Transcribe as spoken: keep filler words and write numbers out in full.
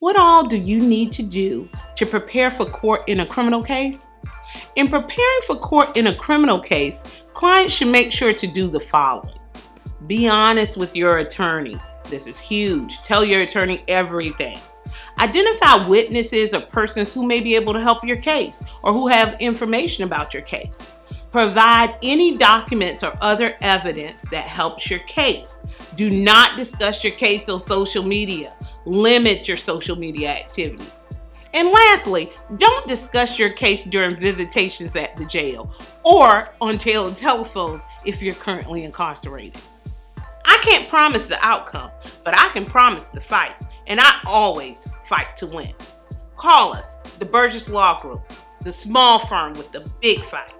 What all do you need to do to prepare for court in a criminal case? In preparing for court in a criminal case, clients should make sure to do the following. Be honest with your attorney. This is huge. Tell your attorney everything. Identify witnesses or persons who may be able to help your case or who have information about your case. Provide any documents or other evidence that helps your case. Do not discuss your case on social media. Limit your social media activity. And lastly, don't discuss your case during visitations at the jail or on jail telephones if you're currently incarcerated. I can't promise the outcome, but I can promise the fight, and I always fight to win. Call us, the Burgess Law Group, the small firm with the big fight.